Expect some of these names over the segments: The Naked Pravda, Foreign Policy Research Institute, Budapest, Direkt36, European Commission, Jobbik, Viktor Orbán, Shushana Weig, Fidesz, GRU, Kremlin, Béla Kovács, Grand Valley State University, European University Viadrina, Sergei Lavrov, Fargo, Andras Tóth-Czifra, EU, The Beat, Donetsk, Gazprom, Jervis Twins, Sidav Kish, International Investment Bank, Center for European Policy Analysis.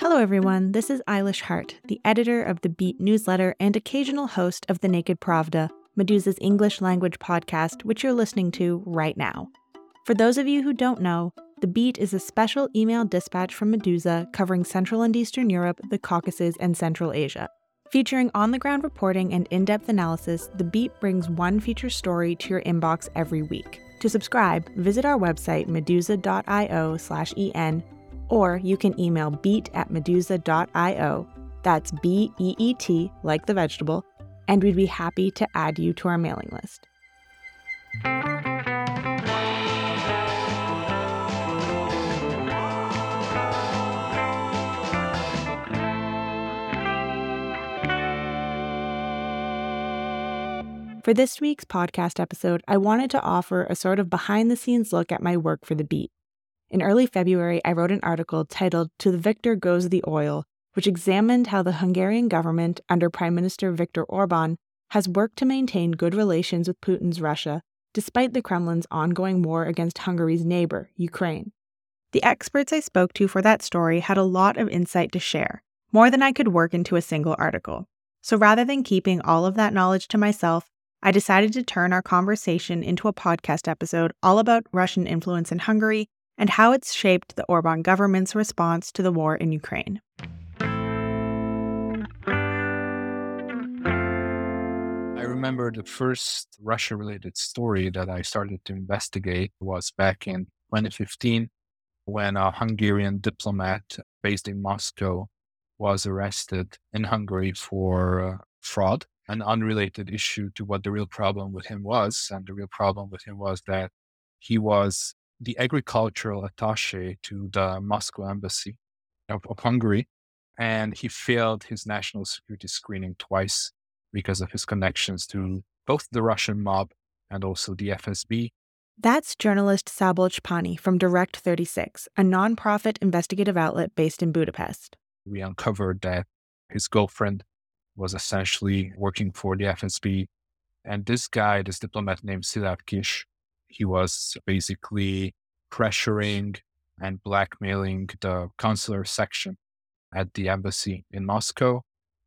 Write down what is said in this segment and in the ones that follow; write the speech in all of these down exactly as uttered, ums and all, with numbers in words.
Hello, everyone. This is Eilish Hart, the editor of The Beat newsletter and occasional host of The Naked Pravda, Meduza's English language podcast, which you're listening to right now. For those of you who don't know, The Beat is a special email dispatch from Meduza covering Central and Eastern Europe, the Caucasus, and Central Asia. Featuring on-the-ground reporting and in-depth analysis, The Beat brings one feature story to your inbox every week. To subscribe, visit our website, meduza dot io slash E N, or you can email beat at meduza dot io, that's B E E T, like the vegetable, and we'd be happy to add you to our mailing list. For this week's podcast episode, I wanted to offer a sort of behind-the-scenes look at my work for The Beat. In early February, I wrote an article titled "To the Victor Goes the Oil," which examined how the Hungarian government, under Prime Minister Viktor Orbán, has worked to maintain good relations with Putin's Russia, despite the Kremlin's ongoing war against Hungary's neighbor, Ukraine. The experts I spoke to for that story had a lot of insight to share, more than I could work into a single article. So rather than keeping all of that knowledge to myself, I decided to turn our conversation into a podcast episode all about Russian influence in Hungary and how it's shaped the Orbán government's response to the war in Ukraine. I remember the first Russia-related story that I started to investigate was back in twenty fifteen, when a Hungarian diplomat based in Moscow was arrested in Hungary for fraud, an unrelated issue to what the real problem with him was. And the real problem with him was that he was the agricultural attaché to the Moscow embassy of, of Hungary, and he failed his national security screening twice because of his connections to both the Russian mob and also the F S B. That's journalist Szabolcs Panyi from Direkt thirty-six, a nonprofit investigative outlet based in Budapest. We uncovered that his girlfriend was essentially working for the F S B, and this guy, this diplomat named Sidav Kish, he was basically pressuring and blackmailing the consular section at the embassy in Moscow,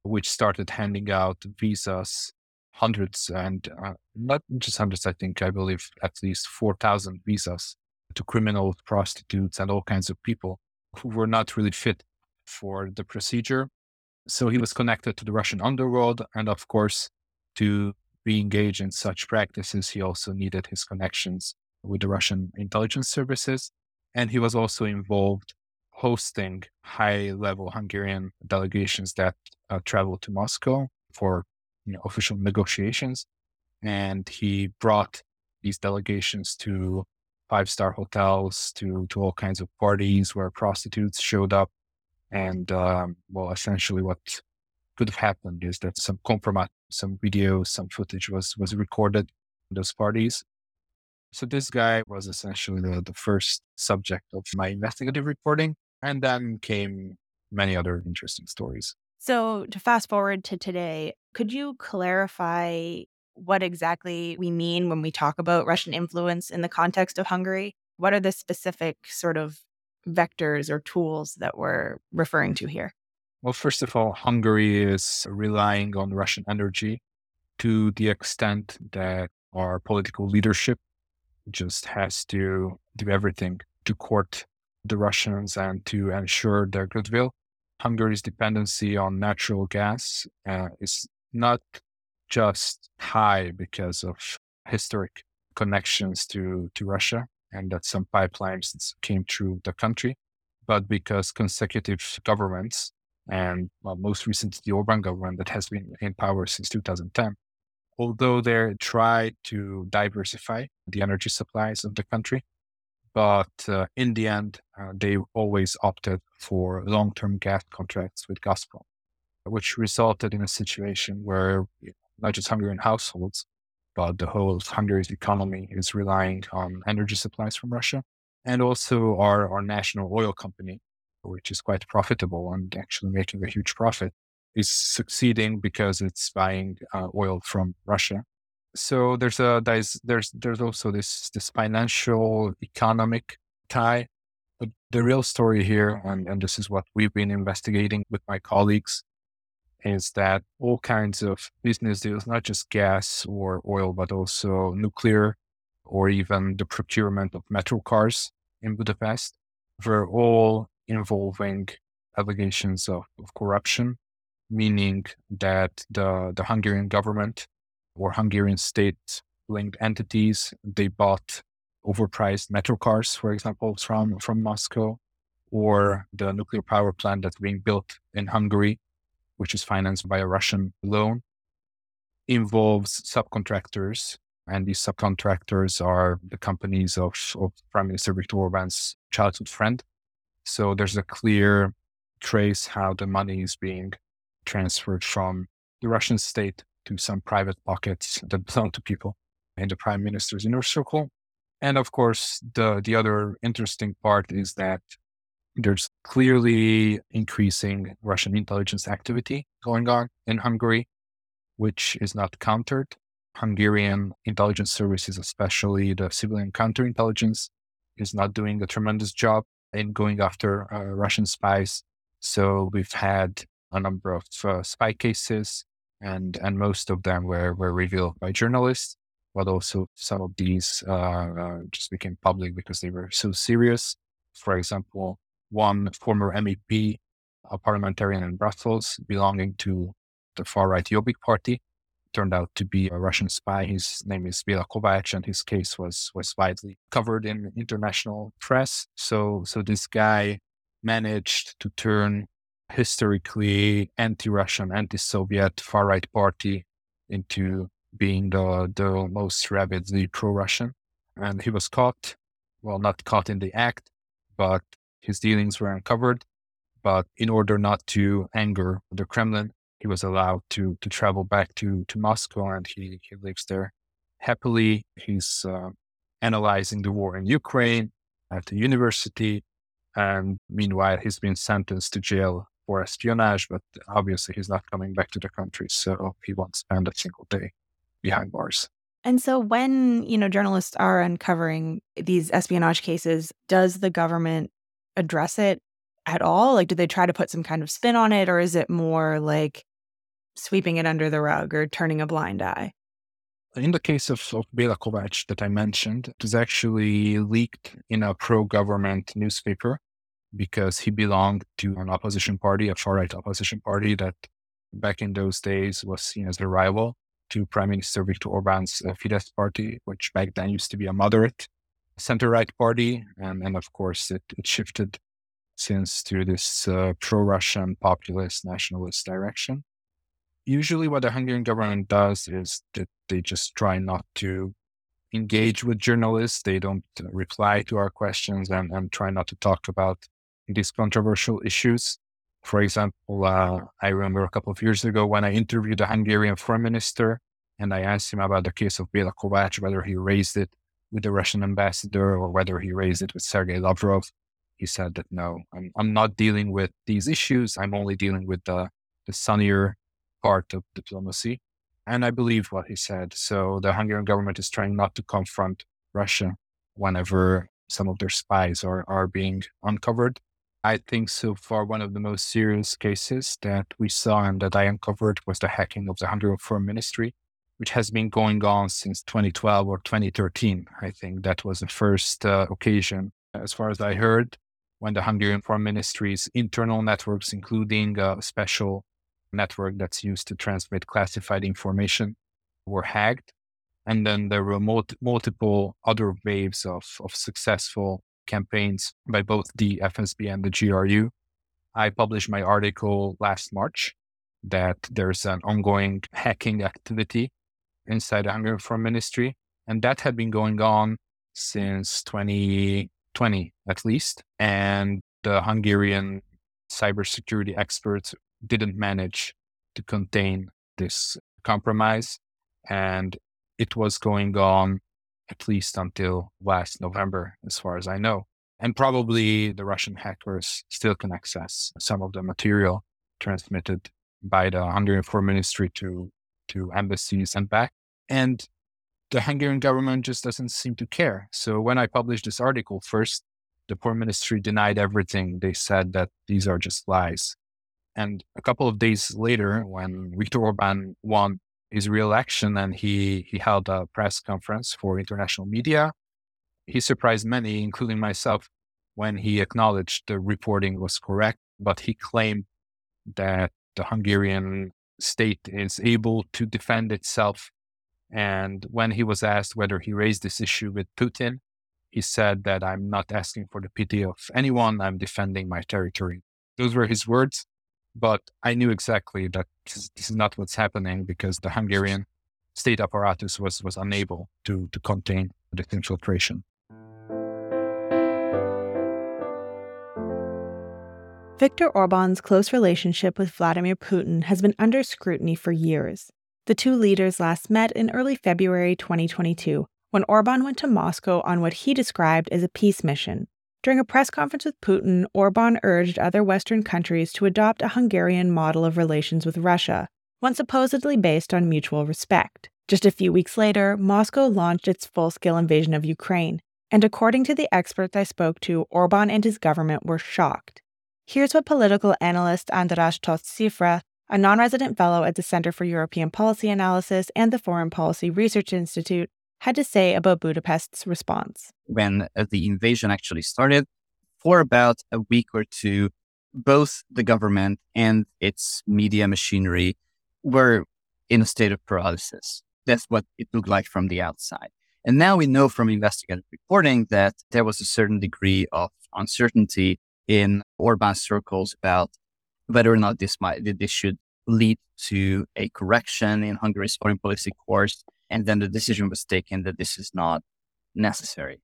which started handing out visas, hundreds and uh, not just hundreds, I think, I believe at least four thousand visas to criminals, prostitutes, and all kinds of people who were not really fit for the procedure. So he was connected to the Russian underworld. And of course, to be engaged in such practices, he also needed his connections with the Russian intelligence services. And he was also involved hosting high-level Hungarian delegations that uh, traveled to Moscow for you know, official negotiations. And he brought these delegations to five-star hotels, to, to all kinds of parties where prostitutes showed up. And, um, well, essentially what could have happened is that some compromise, some video, some footage was was recorded in those parties. So this guy was essentially the, the first subject of my investigative reporting. And then came many other interesting stories. So to fast forward to today, could you clarify what exactly we mean when we talk about Russian influence in the context of Hungary? What are the specific sort of vectors or tools that we're referring to here? Well, first of all, Hungary is relying on Russian energy to the extent that our political leadership just has to do everything to court the Russians and to ensure their goodwill. Hungary's dependency on natural gas uh, is not just high because of historic connections to, to Russia and that some pipelines came through the country, but because consecutive governments, and well, most recently the Orban government that has been in power since two thousand ten, although they tried to diversify the energy supplies of the country, but uh, in the end, uh, they always opted for long-term gas contracts with Gazprom, which resulted in a situation where not just Hungarian households, but the whole of Hungary's economy is relying on energy supplies from Russia, and also our, our national oil company, which is quite profitable and actually making a huge profit, is succeeding because it's buying uh, oil from Russia. So there's a there's there's there's also this this financial economic tie But the real story here, and, and this is what we've been investigating with my colleagues, is that all kinds of business deals, not just gas or oil, but also nuclear, or even the procurement of metro cars in Budapest, were all involving allegations of, of corruption, meaning that the, the Hungarian government or Hungarian state-linked entities, they bought overpriced metro cars, for example, from, from Moscow, or the nuclear power plant that's being built in Hungary, which is financed by a Russian loan, involves subcontractors. And these subcontractors are the companies of, of Prime Minister Viktor Orbán's childhood friend. So there's a clear trace how the money is being transferred from the Russian state to some private pockets that belong to people in the Prime Minister's inner circle. And of course, the, the other interesting part is that there's clearly increasing Russian intelligence activity going on in Hungary, which is not countered. Hungarian intelligence services, especially the civilian counterintelligence, is not doing a tremendous job in going after uh, Russian spies. So we've had a number of uh, spy cases, and, and most of them were, were revealed by journalists, but also some of these uh, uh, just became public because they were so serious. For example, one former M E P, a parliamentarian in Brussels, belonging to the far-right Jobbik party, turned out to be a Russian spy. His name is Béla Kovács, and his case was was widely covered in international press. So, so this guy managed to turn historically anti-Russian, anti-Soviet far-right party into being the, the most rabidly pro-Russian. And he was caught, well, not caught in the act, but his dealings were uncovered. But in order not to anger the Kremlin, he was allowed to to travel back to, to Moscow, and he, he lives there happily. He's uh, analyzing the war in Ukraine at the university. And meanwhile, he's been sentenced to jail for espionage, but obviously he's not coming back to the country. So he won't spend a single day behind bars. And so when, you know, journalists are uncovering these espionage cases, does the government address it at all? Like, do they try to put some kind of spin on it, or is it more like sweeping it under the rug or turning a blind eye? In the case of, of Béla Kovács that I mentioned, it was actually leaked in a pro-government newspaper because he belonged to an opposition party, a far-right opposition party that back in those days was seen as a rival to Prime Minister Viktor Orbán's uh, Fidesz party, which back then used to be a moderate center-right party. And, and of course, it, it shifted since to this uh, pro-Russian populist nationalist direction. Usually what the Hungarian government does is that they just try not to engage with journalists. They don't reply to our questions and, and try not to talk about these controversial issues. For example, uh, I remember a couple of years ago when I interviewed the Hungarian foreign minister, and I asked him about the case of Béla Kovács, whether he raised it with the Russian ambassador or whether he raised it with Sergei Lavrov. He said that, no, I'm, I'm not dealing with these issues. I'm only dealing with the, the sunnier part of diplomacy. And I believe what he said. So the Hungarian government is trying not to confront Russia whenever some of their spies are, are being uncovered. I think so far one of the most serious cases that we saw and that I uncovered was the hacking of the Hungarian Foreign Ministry, which has been going on since twenty twelve or twenty thirteen. I think that was the first uh, occasion, as far as I heard, when the Hungarian Foreign Ministry's internal networks, including a special network that's used to transmit classified information, were hacked. And then there were multi- multiple other waves of, of successful campaigns by both the F S B and the G R U. I published my article last March that there's an ongoing hacking activity inside the Hungarian Foreign Ministry, and that had been going on since twenty twenty at least, and the Hungarian cybersecurity experts didn't manage to contain this compromise, and it was going on at least until last November, as far as I know. And probably the Russian hackers still can access some of the material transmitted by the Hungarian Foreign Ministry to, to embassies and back. And the Hungarian government just doesn't seem to care. So when I published this article first, The Foreign Ministry denied everything. They said that these are just lies. And a couple of days later, when Viktor Orbán won his re-election and he, he held a press conference for international media, he surprised many, including myself, when he acknowledged the reporting was correct, but he claimed that the Hungarian state is able to defend itself. And when he was asked whether he raised this issue with Putin, he said that I'm not asking for the pity of anyone, I'm defending my territory. Those were his words, but I knew exactly that this is not what's happening because the Hungarian state apparatus was, was unable to, to contain the infiltration. Viktor Orbán's close relationship with Vladimir Putin has been under scrutiny for years. The two leaders last met in early February twenty twenty-two, when Orbán went to Moscow on what he described as a peace mission. During a press conference with Putin, Orbán urged other Western countries to adopt a Hungarian model of relations with Russia, one supposedly based on mutual respect. Just a few weeks later, Moscow launched its full-scale invasion of Ukraine, and according to the experts I spoke to, Orbán and his government were shocked. Here's what political analyst Andras Tóth-Czifra, a non-resident fellow at the Center for European Policy Analysis and the Foreign Policy Research Institute, had to say about Budapest's response. When uh, the invasion actually started, for about a week or two, both the government and its media machinery were in a state of paralysis. That's what it looked like from the outside. And now we know from investigative reporting that there was a certain degree of uncertainty in Orbán circles about whether or not this might this should lead to a correction in Hungary's foreign policy course. And then the decision was taken that this is not necessary.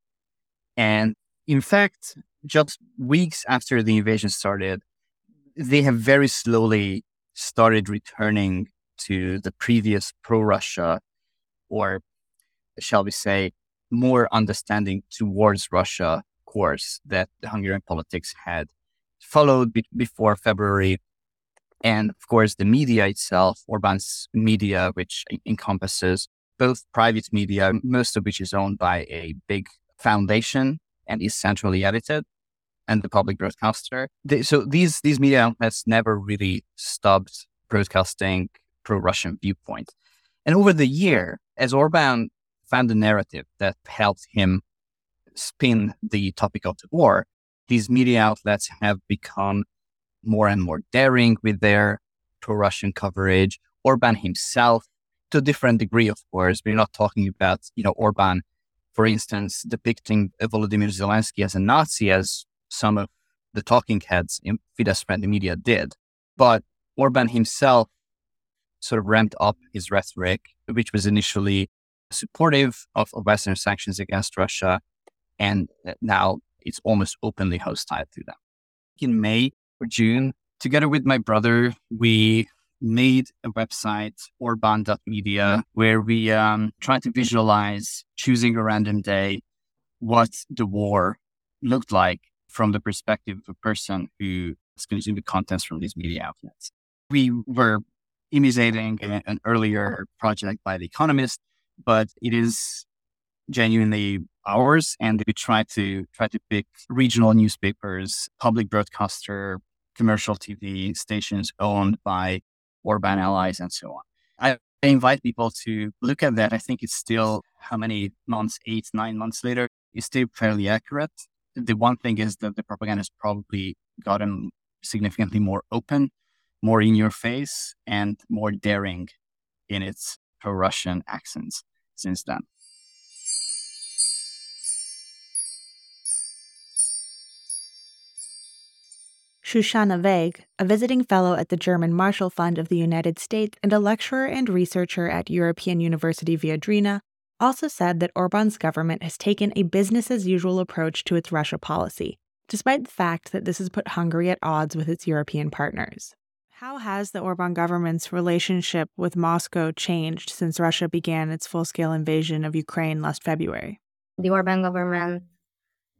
And in fact, just weeks after the invasion started, they have very slowly started returning to the previous pro-Russia, or shall we say, more understanding towards Russia course that the Hungarian politics had followed be- before February. And of course, the media itself, Orbán's media, which encompasses both private media, most of which is owned by a big foundation and is centrally edited, and the public broadcaster. They, so these these media outlets never really stopped broadcasting pro-Russian viewpoints. And over the year, as Orbán found a narrative that helped him spin the topic of the war, these media outlets have become more and more daring with their pro-Russian coverage. Orbán himself, to a different degree, of course. We're not talking about, you know, Orbán, for instance, depicting Volodymyr Zelensky as a Nazi, as some of the talking heads in Fidesz-friendly media did. But Orbán himself sort of ramped up his rhetoric, which was initially supportive of Western sanctions against Russia, and now it's almost openly hostile to them. In May or June, together with my brother, we made a website, Orban dot media, where we um, tried to visualize, choosing a random day, what the war looked like from the perspective of a person who is consuming the contents from these media outlets. We were imitating an, an earlier project by The Economist, but it is genuinely ours, and we try to try to pick regional newspapers, public broadcaster, commercial T V stations owned by Orban allies, and so on. I invite people to look at that. I think it's still, how many months, eight, nine months later, it's still fairly accurate. The one thing is that the propaganda has probably gotten significantly more open, more in your face, and more daring in its pro-Russian accents since then. Shushana Weig, a visiting fellow at the German Marshall Fund of the United States and a lecturer and researcher at European University Viadrina, also said that Orbán's government has taken a business-as-usual approach to its Russia policy, despite the fact that this has put Hungary at odds with its European partners. How has the Orbán government's relationship with Moscow changed since Russia began its full-scale invasion of Ukraine last February? The Orbán government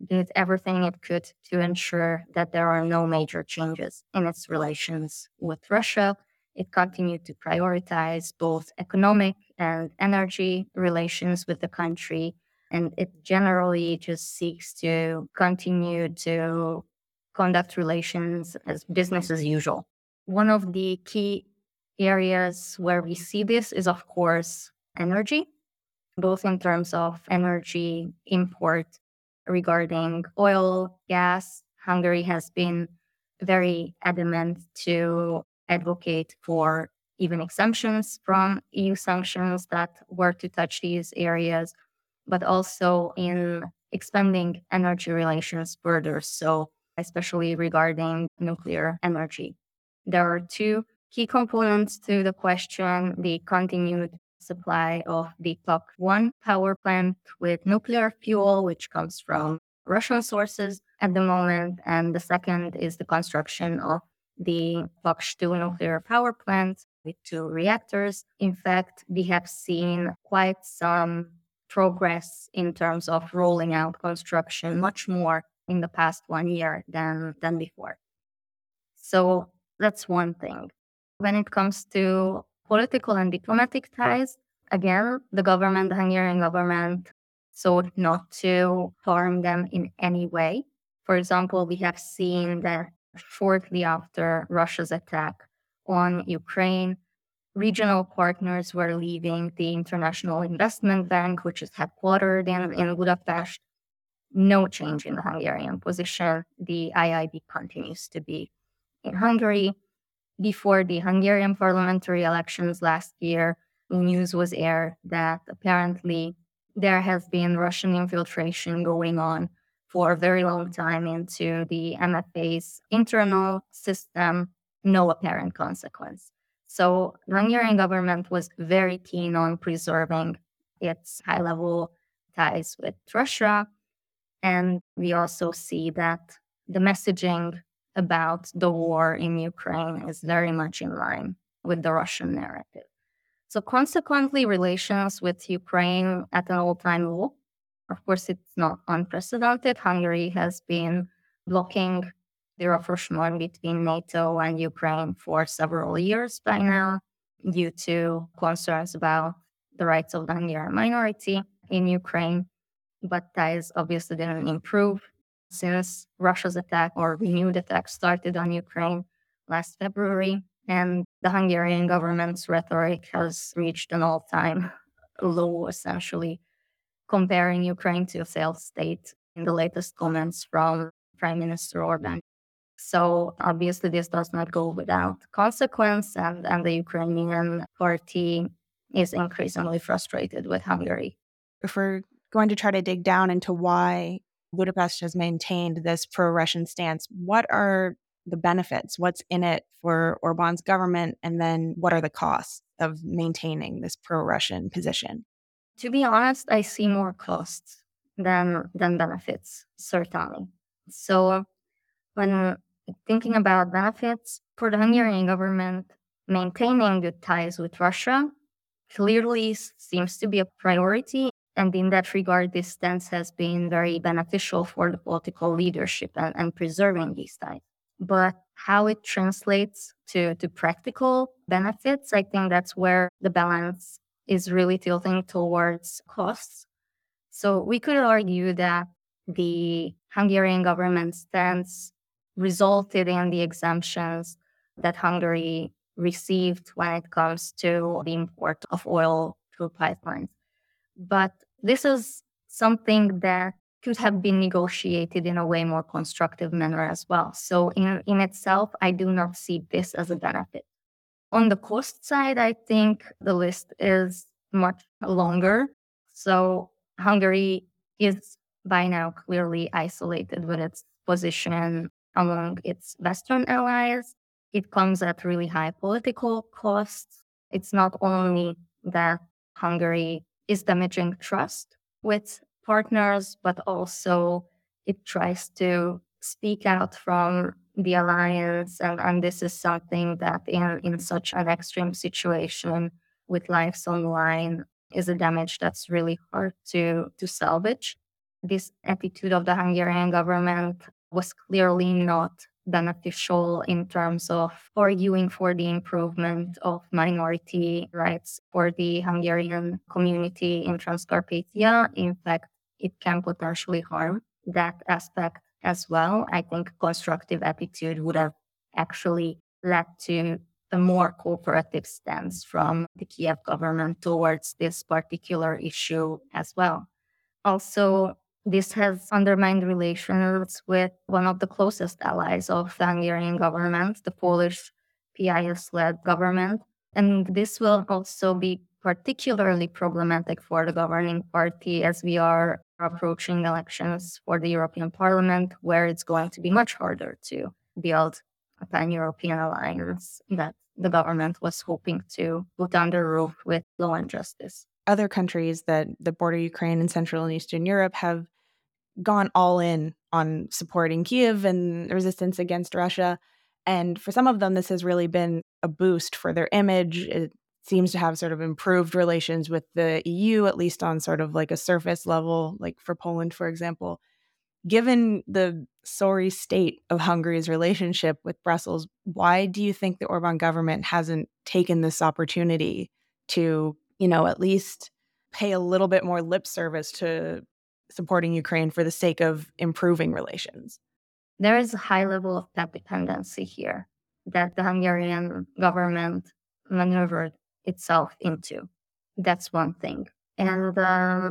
did everything it could to ensure that there are no major changes in its relations with Russia. It continued to prioritize both economic and energy relations with the country, and it generally just seeks to continue to conduct relations as business as usual. One of the key areas where we see this is, of course, energy, both in terms of energy import regarding oil, gas. Hungary has been very adamant to advocate for even exemptions from E U sanctions that were to touch these areas, but also in expanding energy relations further, so especially regarding nuclear energy. There are two key components to the question: the continued supply of the Paks one power plant with nuclear fuel, which comes from Russian sources at the moment, and the second is the construction of the Paks two nuclear power plant with two reactors. In fact, we have seen quite some progress in terms of rolling out construction, much more in the past one year than, than before. So that's one thing. When it comes to political and diplomatic ties, again, the government, the Hungarian government, sought not to harm them in any way. For example, we have seen that shortly after Russia's attack on Ukraine, regional partners were leaving the International Investment Bank, which is headquartered in, in Budapest. No change in the Hungarian position. The I I B continues to be in Hungary. Before the Hungarian parliamentary elections last year, news was aired that apparently there has been Russian infiltration going on for a very long time into the M F A's internal system, no apparent consequence. So the Hungarian government was very keen on preserving its high-level ties with Russia. And we also see that the messaging about the war in Ukraine is very much in line with the Russian narrative. So consequently, relations with Ukraine at an all-time low. Of course, it's not unprecedented. Hungary has been blocking the rapprochement between NATO and Ukraine for several years by now due to concerns about the rights of the Hungarian minority in Ukraine. But ties obviously didn't improve since Russia's attack or renewed attack started on Ukraine last February. And the Hungarian government's rhetoric has reached an all-time low, essentially, comparing Ukraine to a failed state in the latest comments from Prime Minister Orban. So obviously this does not go without consequence, and, and the Ukrainian party is increasingly frustrated with Hungary. If we're going to try to dig down into why Budapest has maintained this pro-Russian stance, what are the benefits? What's in it for Orban's government? And then what are the costs of maintaining this pro-Russian position? To be honest, I see more costs than than benefits, certainly. So when thinking about benefits, for the Hungarian government, maintaining good ties with Russia clearly seems to be a priority. And in that regard, this stance has been very beneficial for the political leadership and, and preserving these ties. But how it translates to, to practical benefits, I think that's where the balance is really tilting towards costs. So we could argue that the Hungarian government's stance resulted in the exemptions that Hungary received when it comes to the import of oil through pipelines. But this is something that could have been negotiated in a way more constructive manner as well. So in, in itself, I do not see this as a benefit. On the cost side, I think the list is much longer. So Hungary is by now clearly isolated with its position among its Western allies. It comes at really high political costs. It's not only that Hungary is damaging trust with partners, but also it tries to speak out from the alliance. And, and this is something that in, in such an extreme situation with lives on the line is a damage that's really hard to, to salvage. This attitude of the Hungarian government was clearly not beneficial in terms of arguing for the improvement of minority rights for the Hungarian community in Transcarpathia. In fact, it can potentially harm that aspect as well. I think constructive attitude would have actually led to a more cooperative stance from the Kiev government towards this particular issue as well. Also, this has undermined relations with one of the closest allies of the Hungarian government, the Polish P I S-led government. And this will also be particularly problematic for the governing party as we are approaching elections for the European Parliament, where it's going to be much harder to build a pan-European alliance that the government was hoping to put under roof with law and justice. Other countries that the border Ukraine and Central and Eastern Europe have gone all in on supporting Kyiv and resistance against Russia. And for some of them, this has really been a boost for their image. It seems to have sort of improved relations with the E U, at least on sort of like a surface level, like for Poland, for example. Given the sorry state of Hungary's relationship with Brussels, why do you think the Orban government hasn't taken this opportunity to, you know, at least pay a little bit more lip service to supporting Ukraine for the sake of improving relations? There is a high level of that dependency here that the Hungarian government maneuvered itself into. That's one thing. And uh,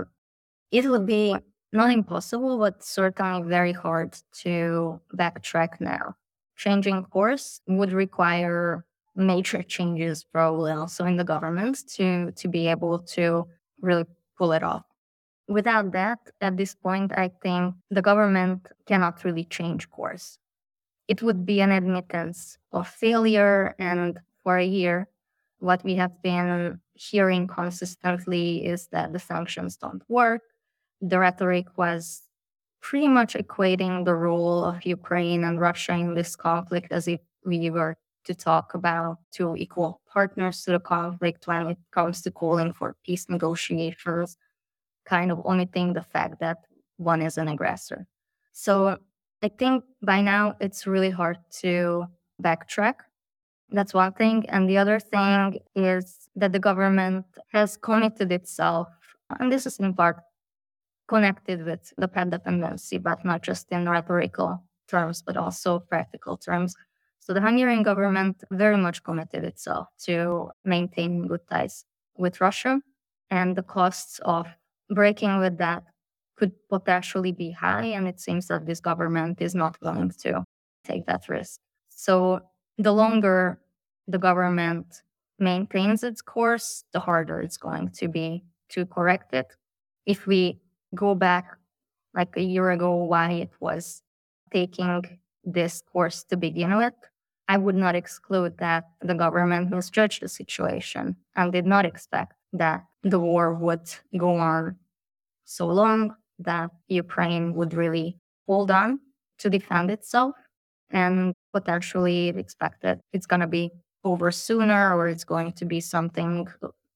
it would be not impossible, but certainly very hard to backtrack now. Changing course would require major changes probably also in the government to, to be able to really pull it off. Without that, at this point, I think the government cannot really change course. It would be an admittance of failure, and for a year, what we have been hearing consistently is that the sanctions don't work. The rhetoric was pretty much equating the role of Ukraine and Russia in this conflict as if we were to talk about two equal partners to the conflict when it comes to calling for peace negotiations, kind of omitting the fact that one is an aggressor. So I think by now it's really hard to backtrack. That's one thing. And the other thing is that the government has committed itself, and this is in part connected with the pet dependency, but not just in rhetorical terms, but also practical terms. So the Hungarian government very much committed itself to maintain good ties with Russia, and the costs of breaking with that could potentially be high, and it seems that this government is not willing to take that risk. So the longer the government maintains its course, the harder it's going to be to correct it. If we go back like a year ago, why it was taking this course to begin with, I would not exclude that the government misjudged the situation and did not expect that the war would go on so long, that Ukraine would really hold on to defend itself, and potentially expect that it's going to be over sooner, or it's going to be something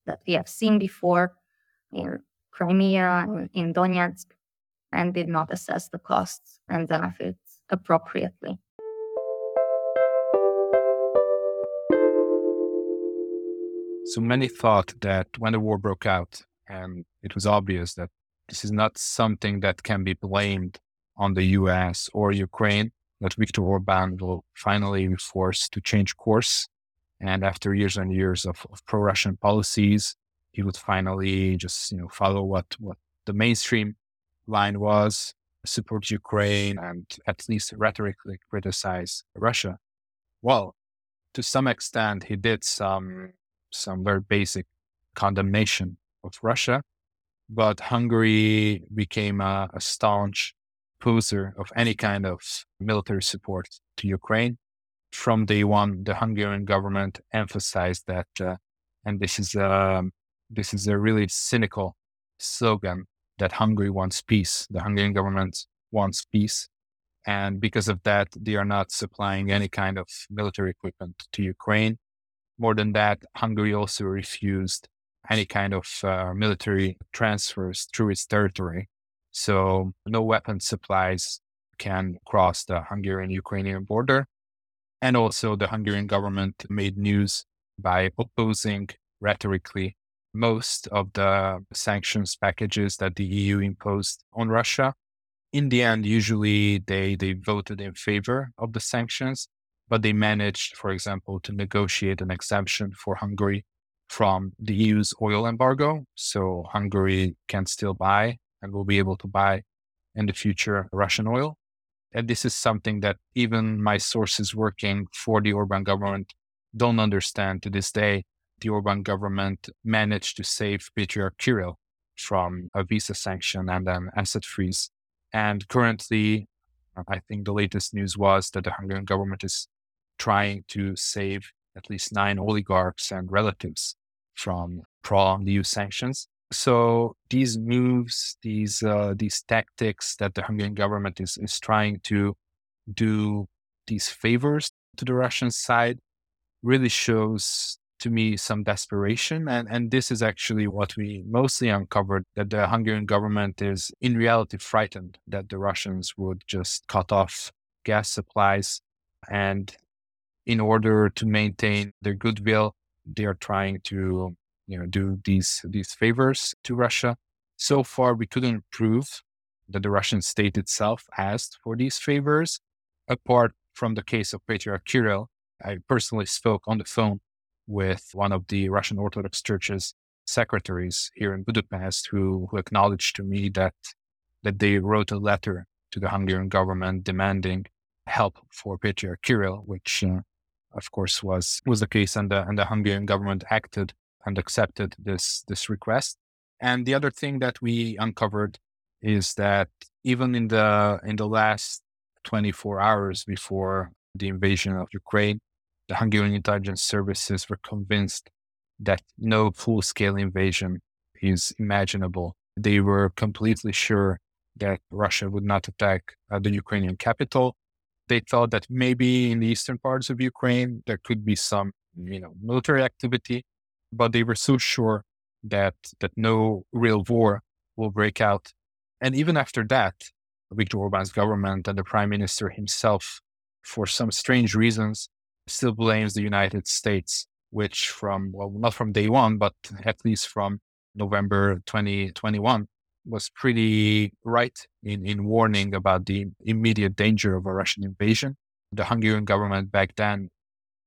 that we have seen before in Crimea, in Donetsk, and did not assess the costs and benefits appropriately. So many thought that when the war broke out, and it was obvious that this is not something that can be blamed on the U S or Ukraine, that Viktor Orbán will finally be forced to change course. And after years and years of, of pro-Russian policies, he would finally just, you know, follow what, what the mainstream line was, support Ukraine, and at least rhetorically criticize Russia. Well, to some extent, he did some some very basic condemnation of Russia, but Hungary became a, a staunch opposer of any kind of military support to Ukraine. From day one, the Hungarian government emphasized that, uh, and this is a, this is a really cynical slogan, that Hungary wants peace. The Hungarian government wants peace. And because of that, they are not supplying any kind of military equipment to Ukraine. More than that, Hungary also refused any kind of uh, military transfers through its territory. So no weapon supplies can cross the Hungarian-Ukrainian border. And also the Hungarian government made news by opposing rhetorically most of the sanctions packages that the E U imposed on Russia. In the end, usually they, they voted in favor of the sanctions, but they managed, for example, to negotiate an exemption for Hungary from the E U's oil embargo. So Hungary can still buy and will be able to buy in the future Russian oil. And this is something that even my sources working for the Orban government don't understand to this day. The Orban government managed to save Patriarch Kirill from a visa sanction and an asset freeze. And currently, I think the latest news was that the Hungarian government is trying to save at least nine oligarchs and relatives from prolonged E U sanctions. So these moves, these uh, these tactics that the Hungarian government is, is trying to do these favors to the Russian side really shows to me some desperation. And, and this is actually what we mostly uncovered, that the Hungarian government is in reality frightened that the Russians would just cut off gas supplies. And in order to maintain their goodwill, they are trying to you know, do these these favors to Russia. So far, we couldn't prove that the Russian state itself asked for these favors, apart from the case of Patriarch Kirill. I personally spoke on the phone with one of the Russian Orthodox Church's secretaries here in Budapest, who, who acknowledged to me that that they wrote a letter to the Hungarian government demanding help for Patriarch Kirill, which, uh, of course, was was the case, and the, and the Hungarian government acted and accepted this this request. And the other thing that we uncovered is that even in the in the last twenty-four hours before the invasion of Ukraine, the Hungarian intelligence services were convinced that no full-scale invasion is imaginable. They were completely sure that Russia would not attack uh, the Ukrainian capital. They thought that maybe in the eastern parts of Ukraine there could be some, you know, military activity, but they were so sure that that no real war will break out. And even after that, Viktor Orbán's government and the prime minister himself, for some strange reasons, still blames the United States, which from, well, not from day one, but at least from November twenty twenty-one, was pretty right in, in warning about the immediate danger of a Russian invasion. The Hungarian government back then,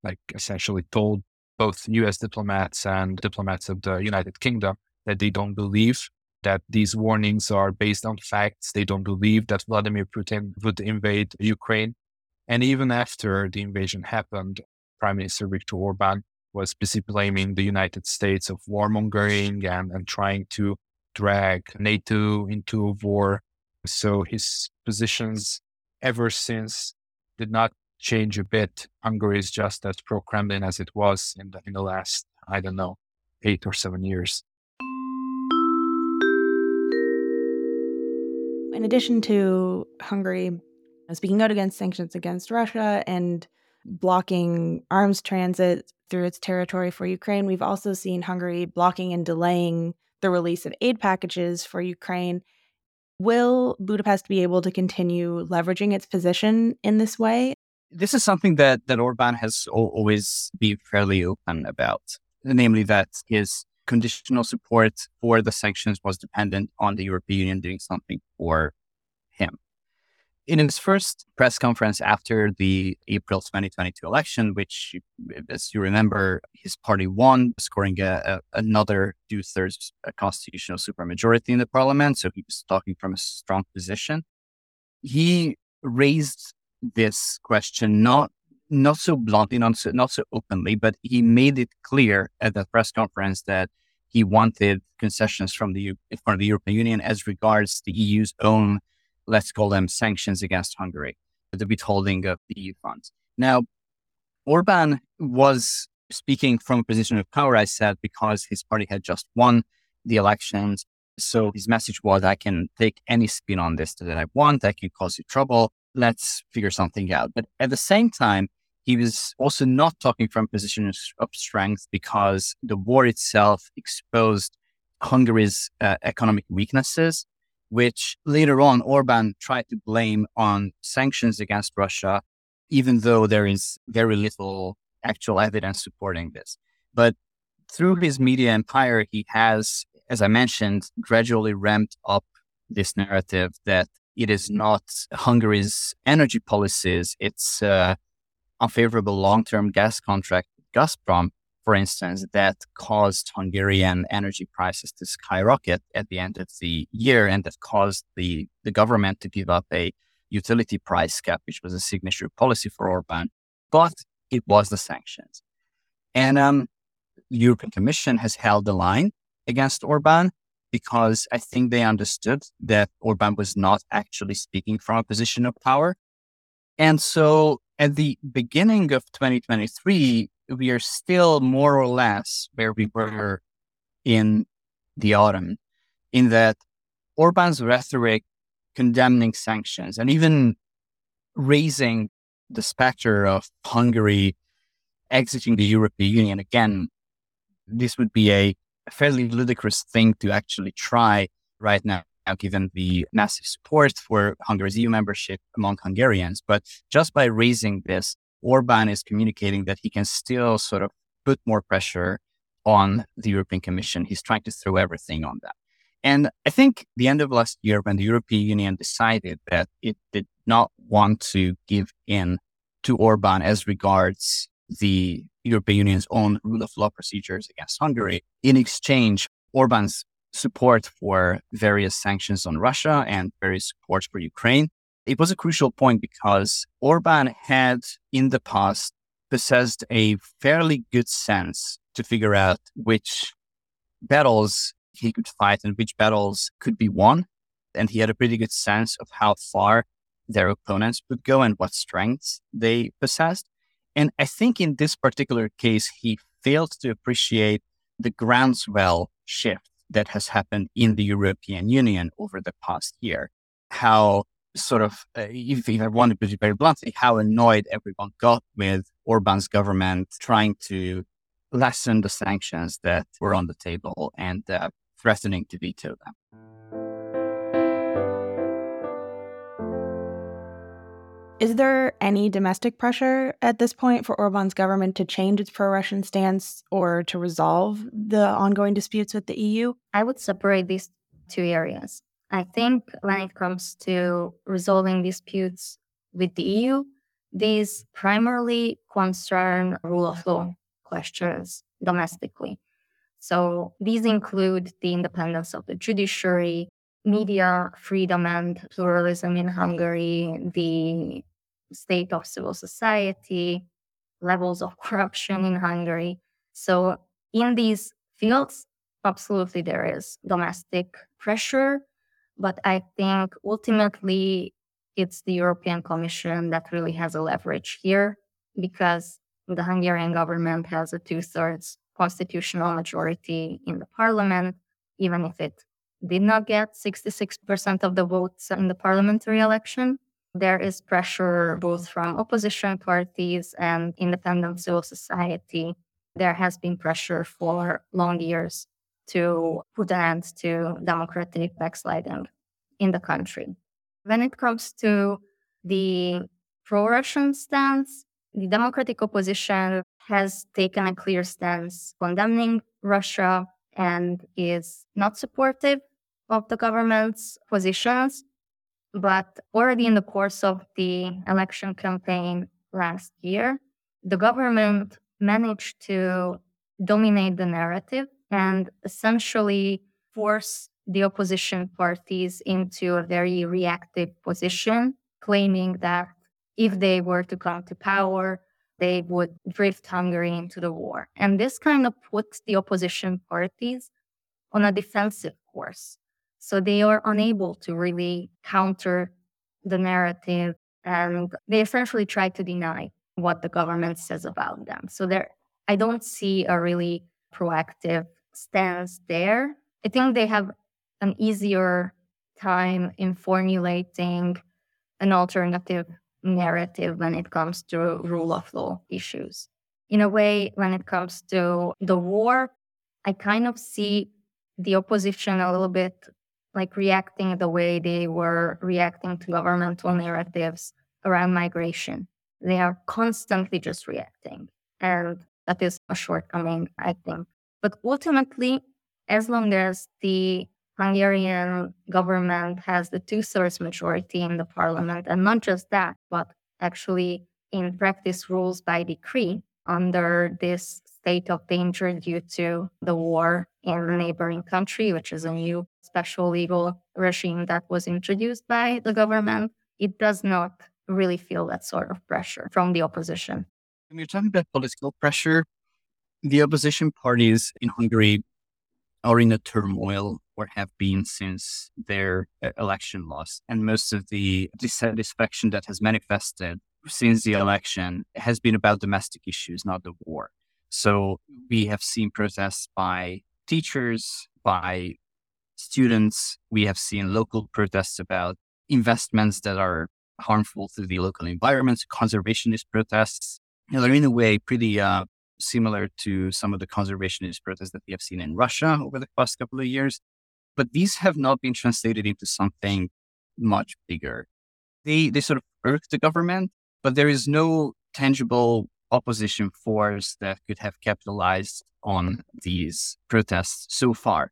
like, essentially told both U S diplomats and diplomats of the United Kingdom that they don't believe that these warnings are based on facts. They don't believe that Vladimir Putin would invade Ukraine. And even after the invasion happened, Prime Minister Viktor Orbán was busy blaming the United States of warmongering and, and trying to drag NATO into a war. So his positions ever since did not change a bit. Hungary is just as pro-Kremlin as it was in the, in the last, I don't know, eight or seven years. In addition to Hungary speaking out against sanctions against Russia and blocking arms transit through its territory for Ukraine, we've also seen Hungary blocking and delaying the release of aid packages for Ukraine. Will Budapest be able to continue leveraging its position in this way? This is something that, that Orban has always been fairly open about, namely that his conditional support for the sanctions was dependent on the European Union doing something for him. In his first press conference after the April twenty twenty-two election, which, as you remember, his party won, scoring a, a, another two-thirds constitutional supermajority in the parliament, so he was talking from a strong position. He raised this question not not so bluntly, not so, not so openly, but he made it clear at the press conference that he wanted concessions from the from the European Union as regards the E U's own, let's call them, sanctions against Hungary, the withholding of the E U funds. Now, Orban was speaking from a position of power, I said, because his party had just won the elections. So his message was, I can take any spin on this that I want. I can cause you trouble. Let's figure something out. But at the same time, he was also not talking from a position of strength because the war itself exposed Hungary's uh, economic weaknesses, which later on Orban tried to blame on sanctions against Russia, even though there is very little actual evidence supporting this. But through his media empire, he has, as I mentioned, gradually ramped up this narrative that it is not Hungary's energy policies, it's uh, unfavorable long-term gas contract with Gazprom, for instance, that caused Hungarian energy prices to skyrocket at the end of the year, and that caused the, the government to give up a utility price cap, which was a signature policy for Orban. But it was the sanctions. And um, the European Commission has held the line against Orban, because I think they understood that Orban was not actually speaking from a position of power. And so at the beginning of twenty twenty-three, we are still more or less where we were in the autumn, in that Orban's rhetoric condemning sanctions and even raising the specter of Hungary exiting the European Union again, this would be a fairly ludicrous thing to actually try right now, given the massive support for Hungary's E U membership among Hungarians. But just by raising this, Orban is communicating that he can still sort of put more pressure on the European Commission. He's trying to throw everything on that. And I think the end of last year, when the European Union decided that it did not want to give in to Orban as regards the European Union's own rule of law procedures against Hungary, in exchange, Orban's support for various sanctions on Russia and various supports for Ukraine, it was a crucial point because Orban had in the past possessed a fairly good sense to figure out which battles he could fight and which battles could be won. And he had a pretty good sense of how far their opponents would go and what strengths they possessed. And I think in this particular case, he failed to appreciate the groundswell shift that has happened in the European Union over the past year. How sort of, uh, if, if I want to put it very bluntly, how annoyed everyone got with Orban's government trying to lessen the sanctions that were on the table and uh, threatening to veto them. Is there any domestic pressure at this point for Orban's government to change its pro-Russian stance or to resolve the ongoing disputes with the E U? I would separate these two areas. I think when it comes to resolving disputes with the E U, these primarily concern rule of law questions domestically. So these include the independence of the judiciary, media freedom and pluralism in Hungary, the state of civil society, levels of corruption in Hungary. So in these fields, absolutely there is domestic pressure, but I think ultimately it's the European Commission that really has a leverage here, because the Hungarian government has a two-thirds constitutional majority in the parliament, even if it did not get sixty-six percent of the votes in the parliamentary election. There is pressure both from opposition parties and independent civil society. There has been pressure for long years to put an end to democratic backsliding in the country. When it comes to the pro-Russian stance, the democratic opposition has taken a clear stance condemning Russia and is not supportive of the government's positions. But already in the course of the election campaign last year, the government managed to dominate the narrative and essentially force the opposition parties into a very reactive position, claiming that if they were to come to power, they would drift Hungary into the war. And this kind of puts the opposition parties on a defensive course. So they are unable to really counter the narrative, and they essentially try to deny what the government says about them. So there, I don't see a really proactive stance there. I think they have an easier time in formulating an alternative narrative when it comes to rule of law issues. In a way, when it comes to the war, I kind of see the opposition a little bit like reacting the way they were reacting to governmental narratives around migration. They are constantly just reacting. And that is a shortcoming, I think, But ultimately, as long as the Hungarian government has the two-thirds majority in the parliament, and not just that, but actually in practice rules by decree under this state of danger due to the war in the neighboring country, which is a new special legal regime that was introduced by the government, it does not really feel that sort of pressure from the opposition. When you're talking about political pressure, the opposition parties in Hungary are in a turmoil or have been since their election loss. And most of the dissatisfaction that has manifested since the election has been about domestic issues, not the war. So we have seen protests by teachers, by students. We have seen local protests about investments that are harmful to the local environments, conservationist protests. You know, they're in a way pretty uh, similar to some of the conservationist protests that we have seen in Russia over the past couple of years. But these have not been translated into something much bigger. They they sort of irk the government, but there is no tangible opposition force that could have capitalized on these protests so far.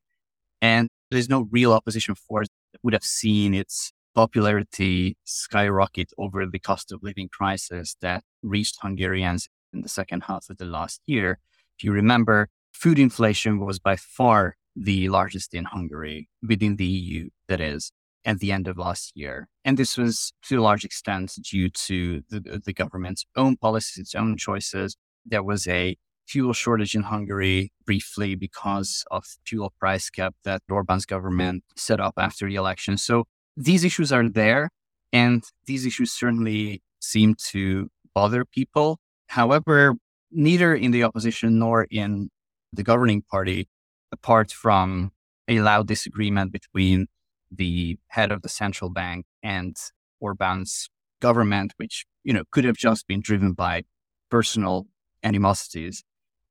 And there's no real opposition force that would have seen its popularity skyrocket over the cost of living crisis that reached Hungarians in the second half of the last year. If you remember, food inflation was by far the largest in Hungary, within the E U, that is, at the end of last year. And this was to a large extent due to the, the government's own policies, its own choices. There was a fuel shortage in Hungary briefly because of fuel price cap that Orbán's government set up after the election. So these issues are there, and these issues certainly seem to bother people. However, neither in the opposition nor in the governing party, apart from a loud disagreement between the head of the central bank and Orbán's government, which, you know, could have just been driven by personal animosities.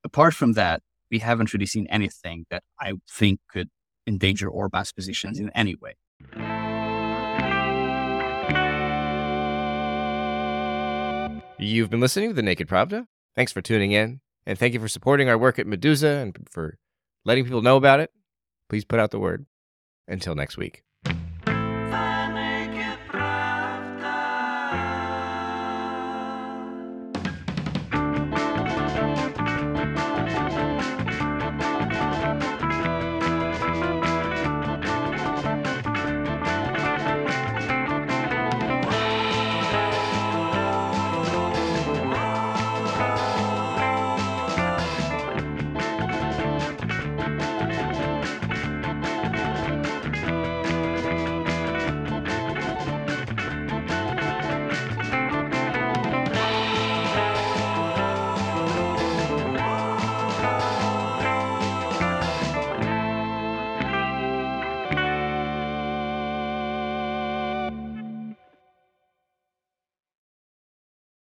Apart from that, we haven't really seen anything that I think could endanger Orbán's positions in any way. You've been listening to The Naked Pravda. Thanks for tuning in, and thank you for supporting our work at Meduza and for letting people know about it. Please put out the word. Until next week.